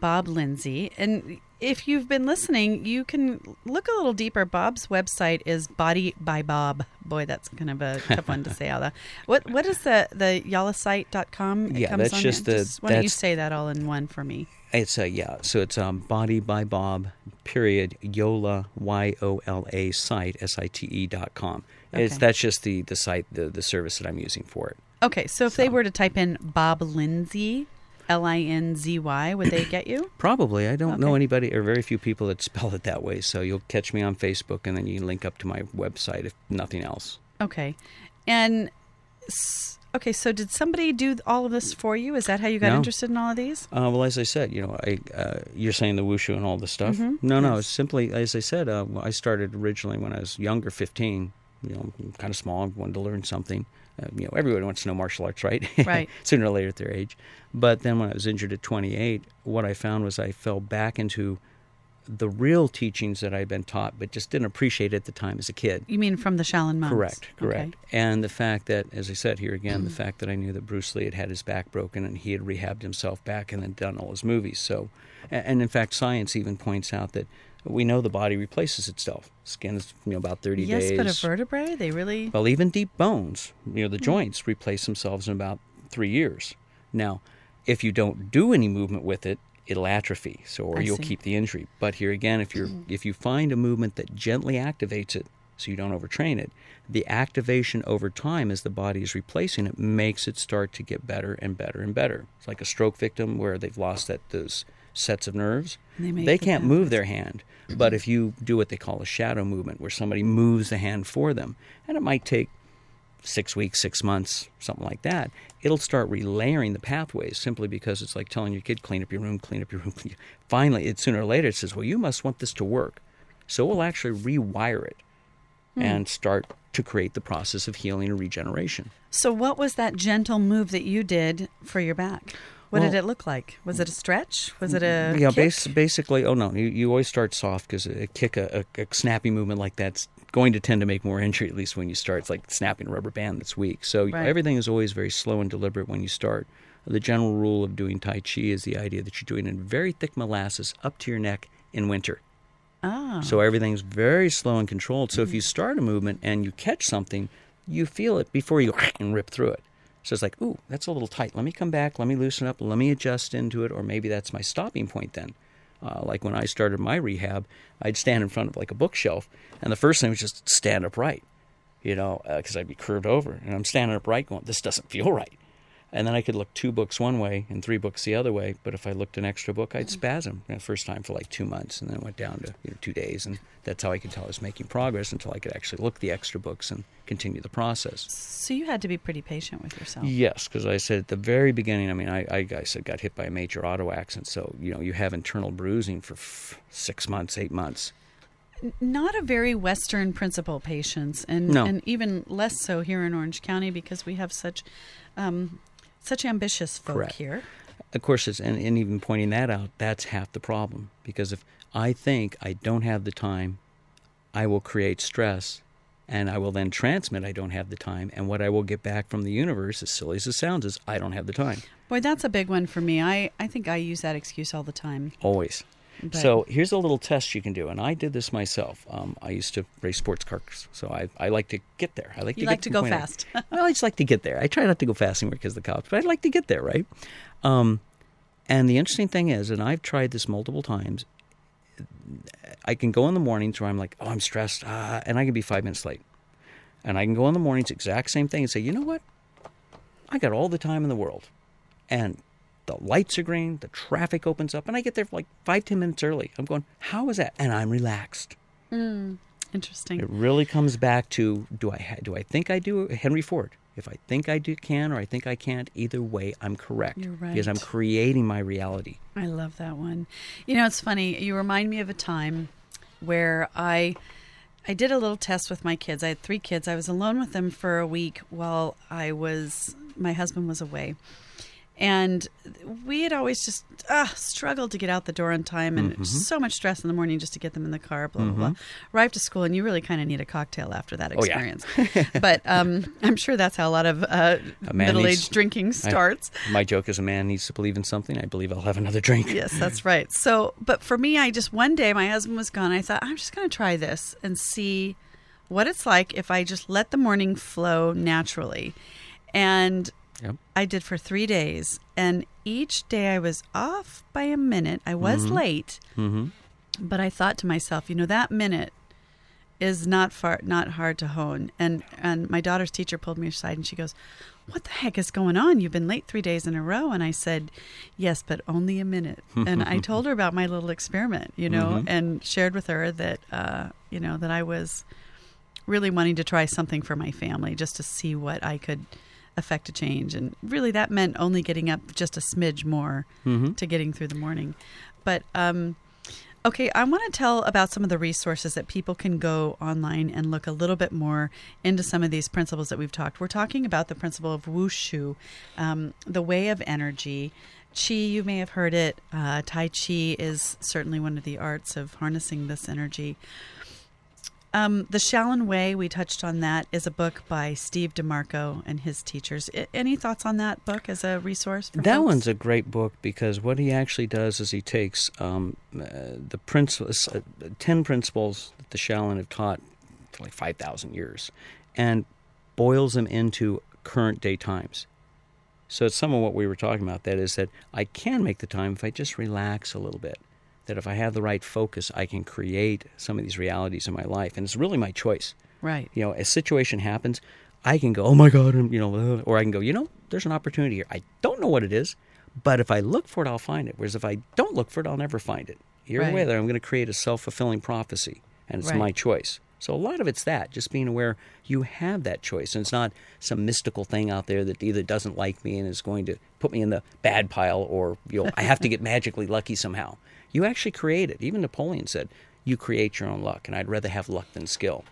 Bob Linzy, and if you've been listening, you can look a little deeper. Bob's website is Body by Bob. Boy, that's kind of a tough one to say out. What is the yalasite.com? Yeah, comes that's on just the. Just, why don't you say that all in one for me? It's yeah. So it's Body by Bob. Period. Yola YOLA site SITE.com. Okay. That's just the site the service that I'm using for it. Okay, so if they were to type in Bob Linzy. Linzy, would they get you? Probably. I don't know anybody or very few people that spell it that way. So you'll catch me on Facebook, and then you can link up to my website if nothing else. Okay. And okay, so did somebody do all of this for you? Is that how you got interested in all of these? Well, as I said, you know, you're saying the Wushu and all this stuff. Mm-hmm. No, it's simply, as I said, I started originally when I was younger, 15, you know, kind of small, wanted to learn something. You know, everyone wants to know martial arts, right? Right. Sooner or later at their age. But then when I was injured at 28, what I found was I fell back into the real teachings that I'd been taught, but just didn't appreciate at the time as a kid. You mean from the Shaolin monks? Correct. Okay. And the fact that, as I said here again, the fact that I knew that Bruce Lee had his back broken and he had rehabbed himself back and then done all his movies. So, and in fact, science even points out that we know the body replaces itself. Skin is, you know, about 30 days. Yes, but a vertebrae, they really... Well, even deep bones, you know, the joints replace themselves in about 3 years. Now, if you don't do any movement with it, it'll atrophy, or you'll keep the injury. But here again, if you find a movement that gently activates it so you don't overtrain it, the activation over time as the body is replacing it makes it start to get better and better and better. It's like a stroke victim where they've lost those sets of nerves. They can't move their hand. But if you do what they call a shadow movement, where somebody moves the hand for them, and it might take 6 weeks, 6 months, something like that, it'll start relayering the pathways, simply because it's like telling your kid, clean up your room, clean up your room. Finally, sooner or later, it says, well, you must want this to work. So we'll actually rewire it and start to create the process of healing and regeneration. So what was that gentle move that you did for your back? What did it look like? Was it a stretch? Was it a kick? Basically, you always start soft, because a kick, a snappy movement like that's going to tend to make more injury, at least when you start. It's like snapping a rubber band that's weak. So everything is always very slow and deliberate when you start. The general rule of doing Tai Chi is the idea that you're doing it in very thick molasses up to your neck in winter. Oh. So everything's very slow and controlled. So if you start a movement and you catch something, you feel it before you and rip through it. So it's like, ooh, that's a little tight. Let me come back. Let me loosen up. Let me adjust into it. Or maybe that's my stopping point then. Like when I started my rehab, I'd stand in front of like a bookshelf. And the first thing was just stand upright, you know, because I'd be curved over. And I'm standing upright going, this doesn't feel right. And then I could look 2 books one way and 3 books the other way. But if I looked an extra book, I'd spasm the first time for like 2 months. And then it went down to 2 days. And that's how I could tell I was making progress, until I could actually look the extra books and continue the process. So you had to be pretty patient with yourself. Yes, because I said at the very beginning, I mean, I said got hit by a major auto accident. So, you know, you have internal bruising for 6 months, 8 months. Not a very Western principle, patience. And even less so here in Orange County, because we have such ambitious folk here. Of course, and even pointing that out, that's half the problem. Because if I think I don't have the time, I will create stress, and I will then transmit I don't have the time. And what I will get back from the universe, as silly as it sounds, is I don't have the time. Boy, that's a big one for me. I think I use that excuse all the time. Always. But. So here's a little test you can do, and I did this myself. I used to race sports cars, so I like to get there. I like you to like get to go fast. Well, I just like to get there. I try not to go fast anymore because of the cops, but I like to get there, right? And the interesting thing is, and I've tried this multiple times, I can go in the mornings where I'm like, oh, I'm stressed, and I can be 5 minutes late. And I can go in the mornings, exact same thing, and say, you know what? I got all the time in the world, and the lights are green, the traffic opens up, and I get there for like 5-10 minutes early. I'm going, how is that? And I'm relaxed. Interesting. It really comes back to, do I think I do? Henry Ford. If I think I do can or I think I can't, either way, I'm correct. You're right. Because I'm creating my reality. I love that one. You know, it's funny. You remind me of a time where I did a little test with my kids. I had 3 kids. I was alone with them for a week while my husband was away. And we had always just struggled to get out the door on time, and so much stress in the morning just to get them in the car, blah, blah, blah. Arrived to school, and you really kind of need a cocktail after that experience. Oh, yeah. But I'm sure that's how a lot of middle-aged drinking starts. My joke is, a man needs to believe in something. I believe I'll have another drink. Yes, that's right. So, but for me, I just one day, my husband was gone. I thought, I'm just going to try this and see what it's like if I just let the morning flow naturally. And yep. I did for 3 days, and each day I was off by a minute. I was late, but I thought to myself, you know, that minute is not hard to hone. And my daughter's teacher pulled me aside, and she goes, what the heck is going on? You've been late 3 days in a row. And I said, yes, but only a minute. And I told her about my little experiment, you know, and shared with her that, you know, that I was really wanting to try something for my family just to see what I could affect a change. And really that meant only getting up just a smidge more to getting through the morning. But, okay, I want to tell about some of the resources that people can go online and look a little bit more into some of these principles that we've talked. We're talking about the principle of Wushu, the way of energy. Chi, you may have heard it. Tai Chi is certainly one of the arts of harnessing this energy. The Shaolin Way, we touched on that, is a book by Steve DeMarco and his teachers. Any thoughts on that book as a resource? That one's a great book because what he actually does is he takes the 10 principles that the Shaolin have taught for like 5,000 years and boils them into current day times. So it's some of what we were talking about. That is that I can make the time if I just relax a little bit. That if I have the right focus, I can create some of these realities in my life. And it's really my choice. Right. You know, a situation happens, I can go, oh, my God, you know, or I can go, you know, there's an opportunity here. I don't know what it is, but if I look for it, I'll find it. Whereas if I don't look for it, I'll never find it. Either way, I'm going to create a self-fulfilling prophecy, and it's my choice. So a lot of it's that, just being aware you have that choice. And it's not some mystical thing out there that either doesn't like me and is going to put me in the bad pile or, you know, I have to get magically lucky somehow. You actually create it. Even Napoleon said, you create your own luck, and I'd rather have luck than skill.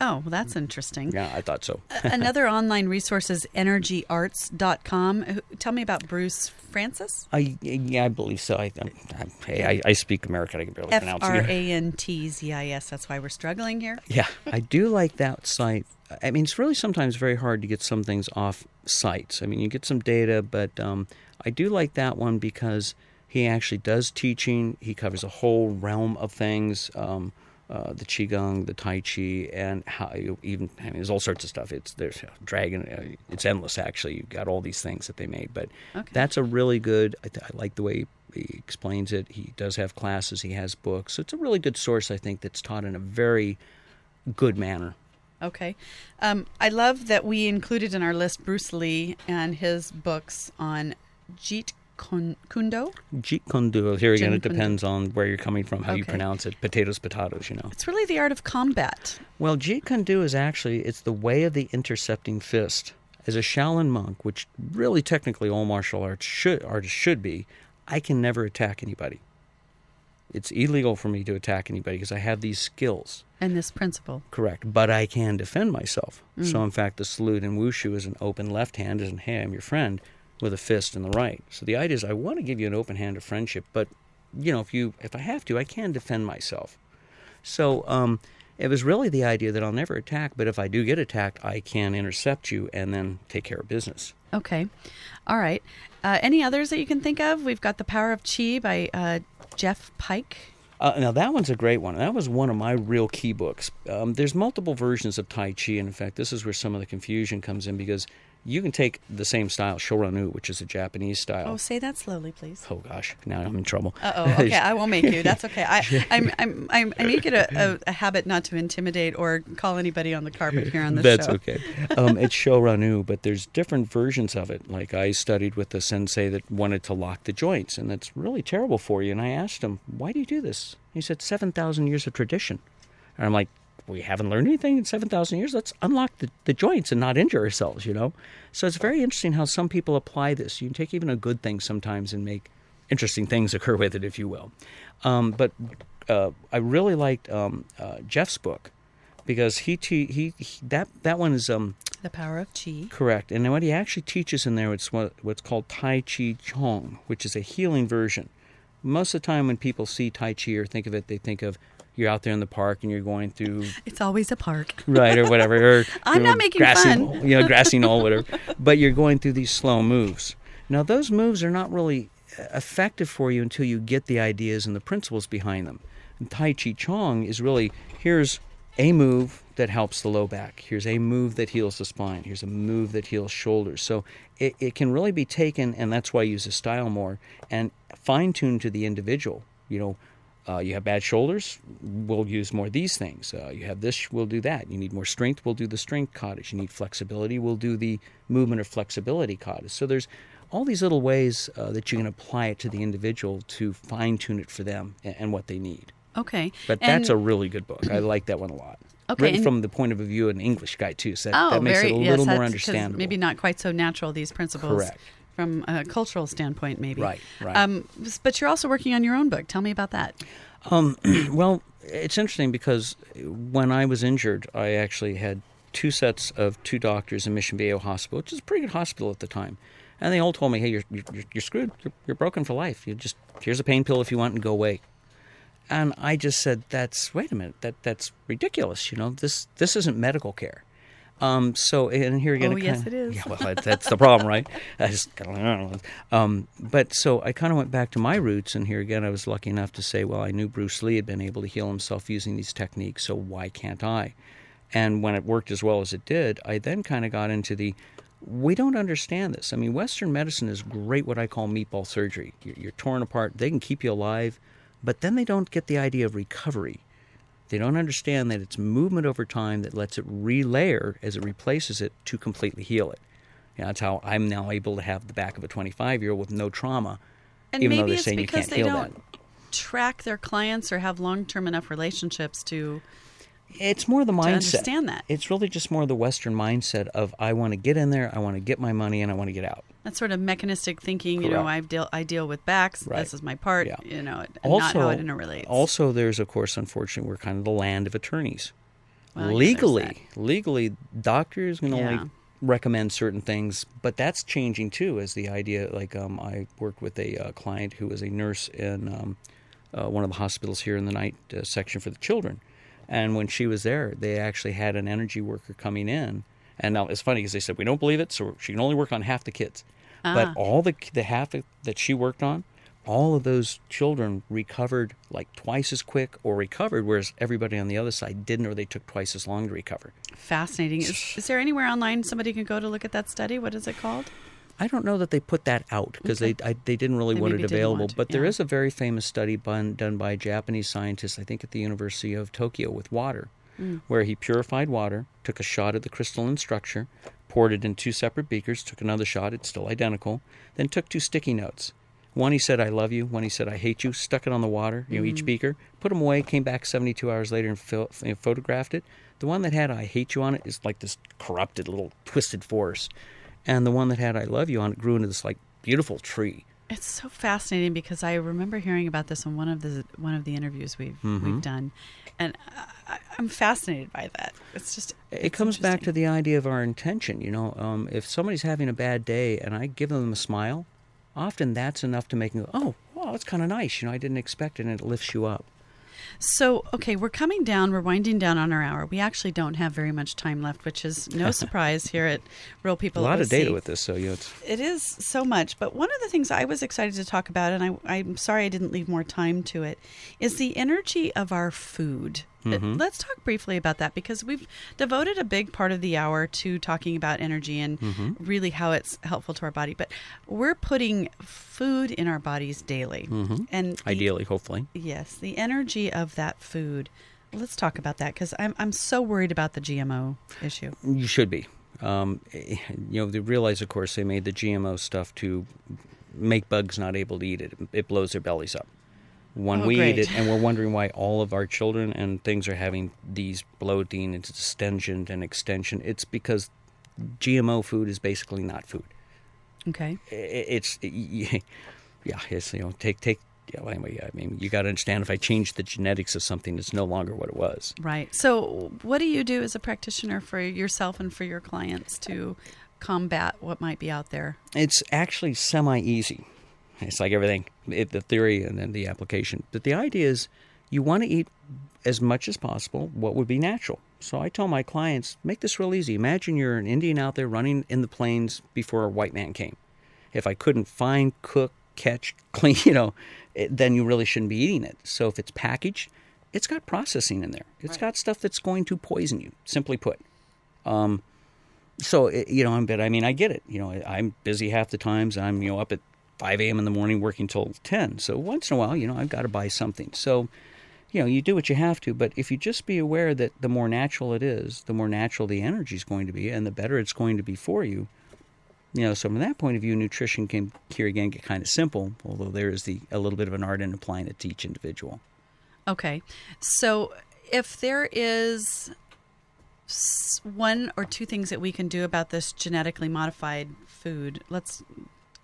Oh, well, that's interesting. Yeah, I thought so. Another online resource is energyarts.com. Tell me about Bruce Frantzis. I believe so. I speak American. I can barely pronounce it. Frantzis. That's why we're struggling here. Yeah, I do like that site. I mean, it's really sometimes very hard to get some things off sites. I mean, you get some data, but I do like that one because he actually does teaching. He covers a whole realm of things. The Qigong, the Tai Chi, and how you even, I mean, there's all sorts of stuff. There's dragon, it's endless actually. You've got all these things that they made, but that's a really good, I like the way he explains it. He does have classes, he has books. So it's a really good source, I think, that's taught in a very good manner. Okay. I love that we included in our list Bruce Lee and his books on Jeet Kune Do. Here again, it depends on where you're coming from, how you pronounce it. Potatoes, you know. It's really the art of combat. Well, Jeet Kune Do is actually, it's the way of the intercepting fist. As a Shaolin monk, which really technically all martial arts should be, I can never attack anybody. It's illegal for me to attack anybody because I have these skills. And this principle. Correct. But I can defend myself. So, in fact, the salute in Wushu is an open left hand, isn't, hey, I'm your friend. with a fist in the right. So the idea is I want to give you an open hand of friendship, but, you know, if I have to, I can defend myself. So it was really the idea that I'll never attack, but if I do get attacked, I can intercept you and then take care of business. Okay. All right. Any others that you can think of? We've got The Power of Chi by Jeff Pike. Now, that one's a great one. That was one of my real key books. There's multiple versions of Tai Chi, and in fact, this is where some of the confusion comes in, because you can take the same style, Shorin-ryu, which is a Japanese style. Oh, say that slowly, please. Oh, gosh. Now I'm in trouble. Uh-oh. Okay, I won't make you. That's okay. I make it a habit not to intimidate or call anybody on the carpet here on this show. That's okay. It's Shorin-ryu, but there's different versions of it. Like, I studied with a sensei that wanted to lock the joints, and that's really terrible for you. And I asked him, why do you do this? He said, 7,000 years of tradition. And I'm like, we haven't learned anything in 7,000 years. Let's unlock the joints and not injure ourselves, you know? So it's very interesting how some people apply this. You can take even a good thing sometimes and make interesting things occur with it, if you will. But I really liked Jeff's book, because that one is... The Power of Chi. Correct. And what he actually teaches in there, it's what's called Tai Chi Chong, which is a healing version. Most of the time when people see Tai Chi or think of it, they think of, you're out there in the park and you're going through... It's always a park. Right, or whatever. Or, I'm not making fun. Knoll, you know, grassy knoll, whatever. But you're going through these slow moves. Now, those moves are not really effective for you until you get the ideas and the principles behind them. And Tai Chi Chong is really, here's a move that helps the low back. Here's a move that heals the spine. Here's a move that heals shoulders. So it can really be taken, and that's why I use the style more, and fine-tuned to the individual, you know. You have bad shoulders, we'll use more of these things. You have this, we'll do that. You need more strength, we'll do the strength cottage. You need flexibility, we'll do the movement or flexibility cottage. So there's all these little ways that you can apply it to the individual to fine-tune it for them and what they need. Okay. But that's a really good book. I like that one a lot. Okay, written from the point of view of an English guy, too. So that makes it a little more understandable. Maybe not quite so natural, these principles. Correct. From a cultural standpoint, maybe. Right. But you're also working on your own book. Tell me about that. Well, it's interesting because when I was injured, I actually had two sets of two doctors in Mission Viejo Hospital, which is a pretty good hospital at the time. And they all told me, hey, you're screwed. You're broken for life. Here's a pain pill if you want and go away. And I just said, wait a minute, that's ridiculous. You know, this isn't medical care. And here again... Oh, yes, it is. Yeah, well, that's the problem, right? I just kind of... but so I kind of went back to my roots, and here again I was lucky enough to say, well, I knew Bruce Lee had been able to heal himself using these techniques, so why can't I? And when it worked as well as it did, I then kind of got into we don't understand this. I mean, Western medicine is great, what I call meatball surgery. You're torn apart. They can keep you alive, but then they don't get the idea of recovery. They don't understand that it's movement over time that lets it relayer as it replaces it to completely heal it. You know, that's how I'm now able to have the back of a 25-year-old with no trauma, and even though they're saying you can't heal that. And maybe it's because they don't track their clients or have long-term enough relationships to... It's more the mindset. To understand that. It's really just more the Western mindset of, I want to get in there, I want to get my money, and I want to get out. That's sort of mechanistic thinking. Correct. You know, I deal with backs, right. This is my part, yeah. You know, and also, not how it interrelates. Also, there's, of course, unfortunately, we're kind of the land of attorneys. Well, legally, doctors can only recommend certain things, but that's changing, too, as the idea, like I worked with a client who was a nurse in one of the hospitals here in the night section for the children. And when she was there, they actually had an energy worker coming in. And now it's funny because they said, we don't believe it, so she can only work on half the kids. Ah. But all the half that she worked on, all of those children recovered like twice as quick or recovered, whereas everybody on the other side didn't, or they took twice as long to recover. Fascinating. Is there anywhere online somebody can go to look at that study? What is it called? I don't know that they put that out because they didn't really want it available. But there is a very famous study done by a Japanese scientist, I think at the University of Tokyo, with water, where he purified water, took a shot at the crystalline structure, poured it in two separate beakers, took another shot, it's still identical, then took two sticky notes. One he said, I love you. One he said, I hate you. Stuck it on the water, each beaker, put them away, came back 72 hours later and photographed it. The one that had I hate you on it is like this corrupted little twisted forest. And the one that had I love you on it grew into this, like, beautiful tree. It's so fascinating because I remember hearing about this in one of the interviews we've done, and I'm fascinated by that. It's just it comes back to the idea of our intention. You know, if somebody's having a bad day and I give them a smile, often that's enough to make them go, "Oh, wow, that's kind of nice." You know, I didn't expect it, and it lifts you up. So, okay, we're coming down. We're winding down on our hour. We actually don't have very much time left, which is no surprise here at Real People. A lot of data with this, so you know, it is so much. But one of the things I was excited to talk about, and I'm sorry I didn't leave more time to it, is the energy of our food. Mm-hmm. Let's talk briefly about that, because we've devoted a big part of the hour to talking about energy and really how it's helpful to our body. But we're putting food in our bodies daily. Mm-hmm. And ideally, hopefully. Yes, the energy of that food. Let's talk about that, because I'm so worried about the GMO issue. You should be. You know, they realize, of course, they made the GMO stuff to make bugs not able to eat it. It blows their bellies up. Eat it, and we're wondering why all of our children and things are having these bloating and distension and extension. It's because GMO food is basically not food. Okay. Anyway, I mean, you got to understand, if I change the genetics of something, it's no longer what it was. Right. So what do you do as a practitioner for yourself and for your clients to combat what might be out there? It's actually semi-easy. It's like everything, the theory and then the application. But the idea is you want to eat as much as possible what would be natural. So I tell my clients, make this real easy. Imagine you're an Indian out there running in the plains before a white man came. If I couldn't find, cook, catch, clean, then you really shouldn't be eating it. So if it's packaged, it's got processing in there. It's got stuff that's going to poison you, simply put. But I mean, I get it. You know, I'm busy half the times. I'm, up at 5 a.m. in the morning working till 10. So once in a while, I've got to buy something. So, you do what you have to. But if you just be aware that the more natural it is, the more natural the energy is going to be and the better it's going to be for you. So from that point of view, nutrition can here again get kind of simple, although there is a little bit of an art in applying it to each individual. Okay. So if there is one or two things that we can do about this genetically modified food, let's...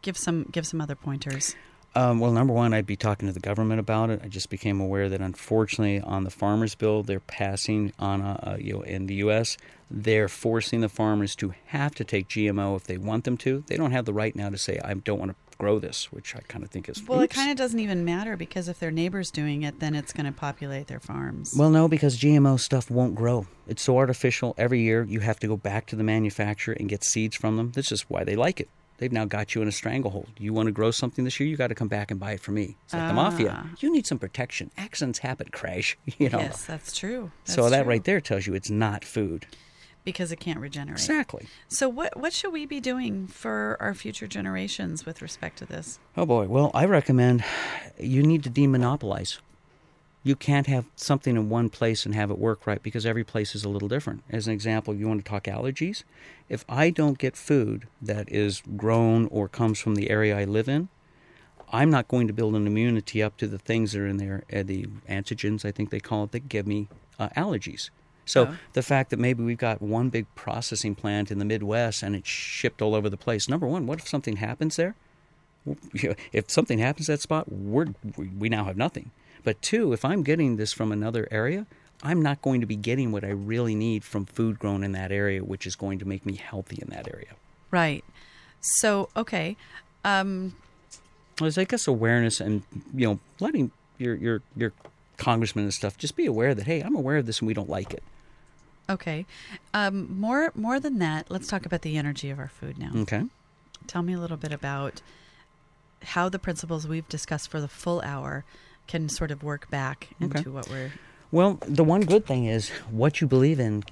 Give some other pointers. Well, number one, I'd be talking to the government about it. I just became aware that, unfortunately, on the farmers' bill, they're passing on in the U.S. They're forcing the farmers to have to take GMO if they want them to. They don't have the right now to say, I don't want to grow this, which I kind of think is... Well, it kind of doesn't even matter, because if their neighbor's doing it, then it's going to populate their farms. Well, no, because GMO stuff won't grow. It's so artificial. Every year, you have to go back to the manufacturer and get seeds from them. This is why they like it. They've now got you in a stranglehold. You want to grow something this year? You got to come back and buy it from me. It's like the mafia. You need some protection. Accidents happen, crash. Yes, that's true. That right there tells you it's not food. Because it can't regenerate. Exactly. So what should we be doing for our future generations with respect to this? Oh, boy. Well, I recommend you need to demonopolize. You can't have something in one place and have it work right, because every place is a little different. As an example, you want to talk allergies. If I don't get food that is grown or comes from the area I live in, I'm not going to build an immunity up to the things that are in there, the antigens, I think they call it, that give me allergies. So The fact that maybe we've got one big processing plant in the Midwest and it's shipped all over the place. Number one, what if something happens there? If something happens at that spot, we now have nothing. But two, if I'm getting this from another area, I'm not going to be getting what I really need from food grown in that area, which is going to make me healthy in that area. Right. So, okay. I guess awareness and, letting your congressman and stuff just be aware that, hey, I'm aware of this and we don't like it. Okay. More than that, let's talk about the energy of our food now. Okay. Tell me a little bit about how the principles we've discussed for the full hour can sort of work back into what we're... Well, the one good thing is what you believe in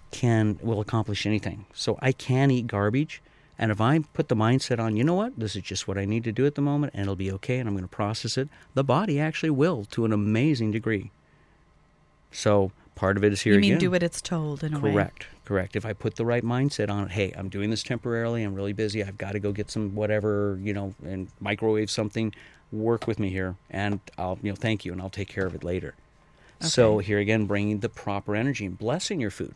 will accomplish anything. So I can eat garbage, and if I put the mindset on, this is just what I need to do at the moment, and it'll be okay, and I'm going to process it, the body actually will, to an amazing degree. So part of it is here again. You mean do what it's told in a way. Correct. If I put the right mindset on it, hey, I'm doing this temporarily, I'm really busy, I've got to go get some whatever, and microwave something, work with me here, and I'll, thank you, and I'll take care of it later. Okay. So here again, bringing the proper energy and blessing your food,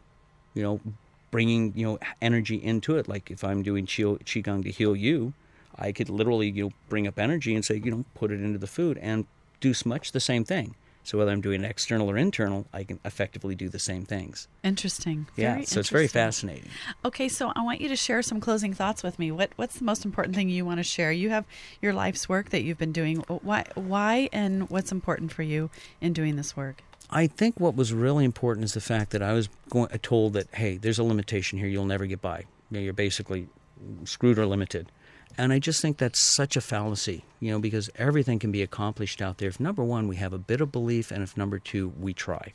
bringing, energy into it. Like if I'm doing Qigong to heal you, I could literally, you know, bring up energy and say, you know, put it into the food and do much the same thing. So whether I'm doing external or internal, I can effectively do the same things. Interesting. Yeah, so it's very fascinating. Okay, so I want you to share some closing thoughts with me. What's the most important thing you want to share? You have your life's work that you've been doing. Why and what's important for you in doing this work? I think what was really important is the fact that I was told that, hey, there's a limitation here. You'll never get by. You know, you're basically screwed or limited. And I just think that's such a fallacy, you know, because everything can be accomplished out there. If, number one, we have a bit of belief, and if, number two, we try.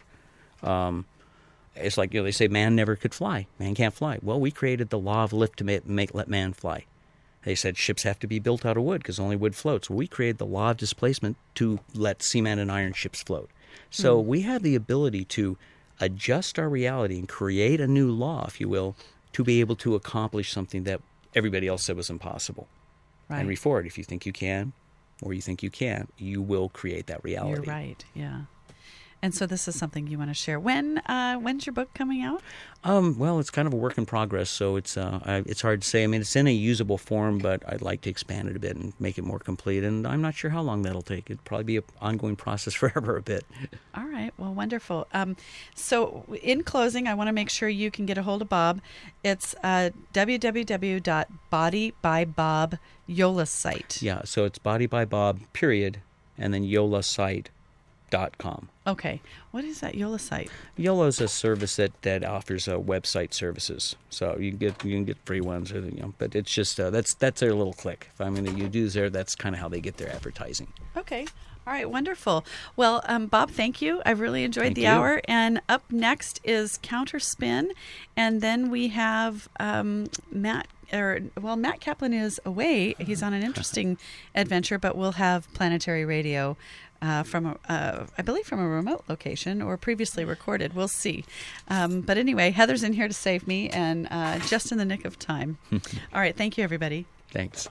It's like, you know, they say man never could fly. Man can't fly. Well, we created the law of lift to let man fly. They said ships have to be built out of wood because only wood floats. Well, we created the law of displacement to let cement and iron ships float. So we have the ability to adjust our reality and create a new law, if you will, to be able to accomplish something that everybody else said was impossible. Right. Henry Ford, if you think you can or you think you can't, you will create that reality. You're right, yeah. And so this is something you want to share. When's your book coming out? Well, it's kind of a work in progress, so it's hard to say. I mean, it's in a usable form, but I'd like to expand it a bit and make it more complete. And I'm not sure how long that'll take. It'd probably be an ongoing process forever a bit. All right. Well, wonderful. So in closing, I want to make sure you can get a hold of Bob. It's www.bodybybob Yola site. Yeah, so it's bodybybob, period, and then Yola site. .com. Okay. What is that Yola site? Yola is a service that offers website services. So you can get free ones, or, you know, but it's just that's their little click. If I'm going to use there, that's kind of how they get their advertising. Okay. All right. Wonderful. Well, Bob, thank you. I've really enjoyed the hour. And up next is Counter Spin, and then we have Matt Kaplan is away. He's on an interesting adventure, but we'll have Planetary Radio. From a remote location or previously recorded. We'll see. But anyway, Heather's in here to save me and just in the nick of time. All right. Thank you, everybody. Thanks.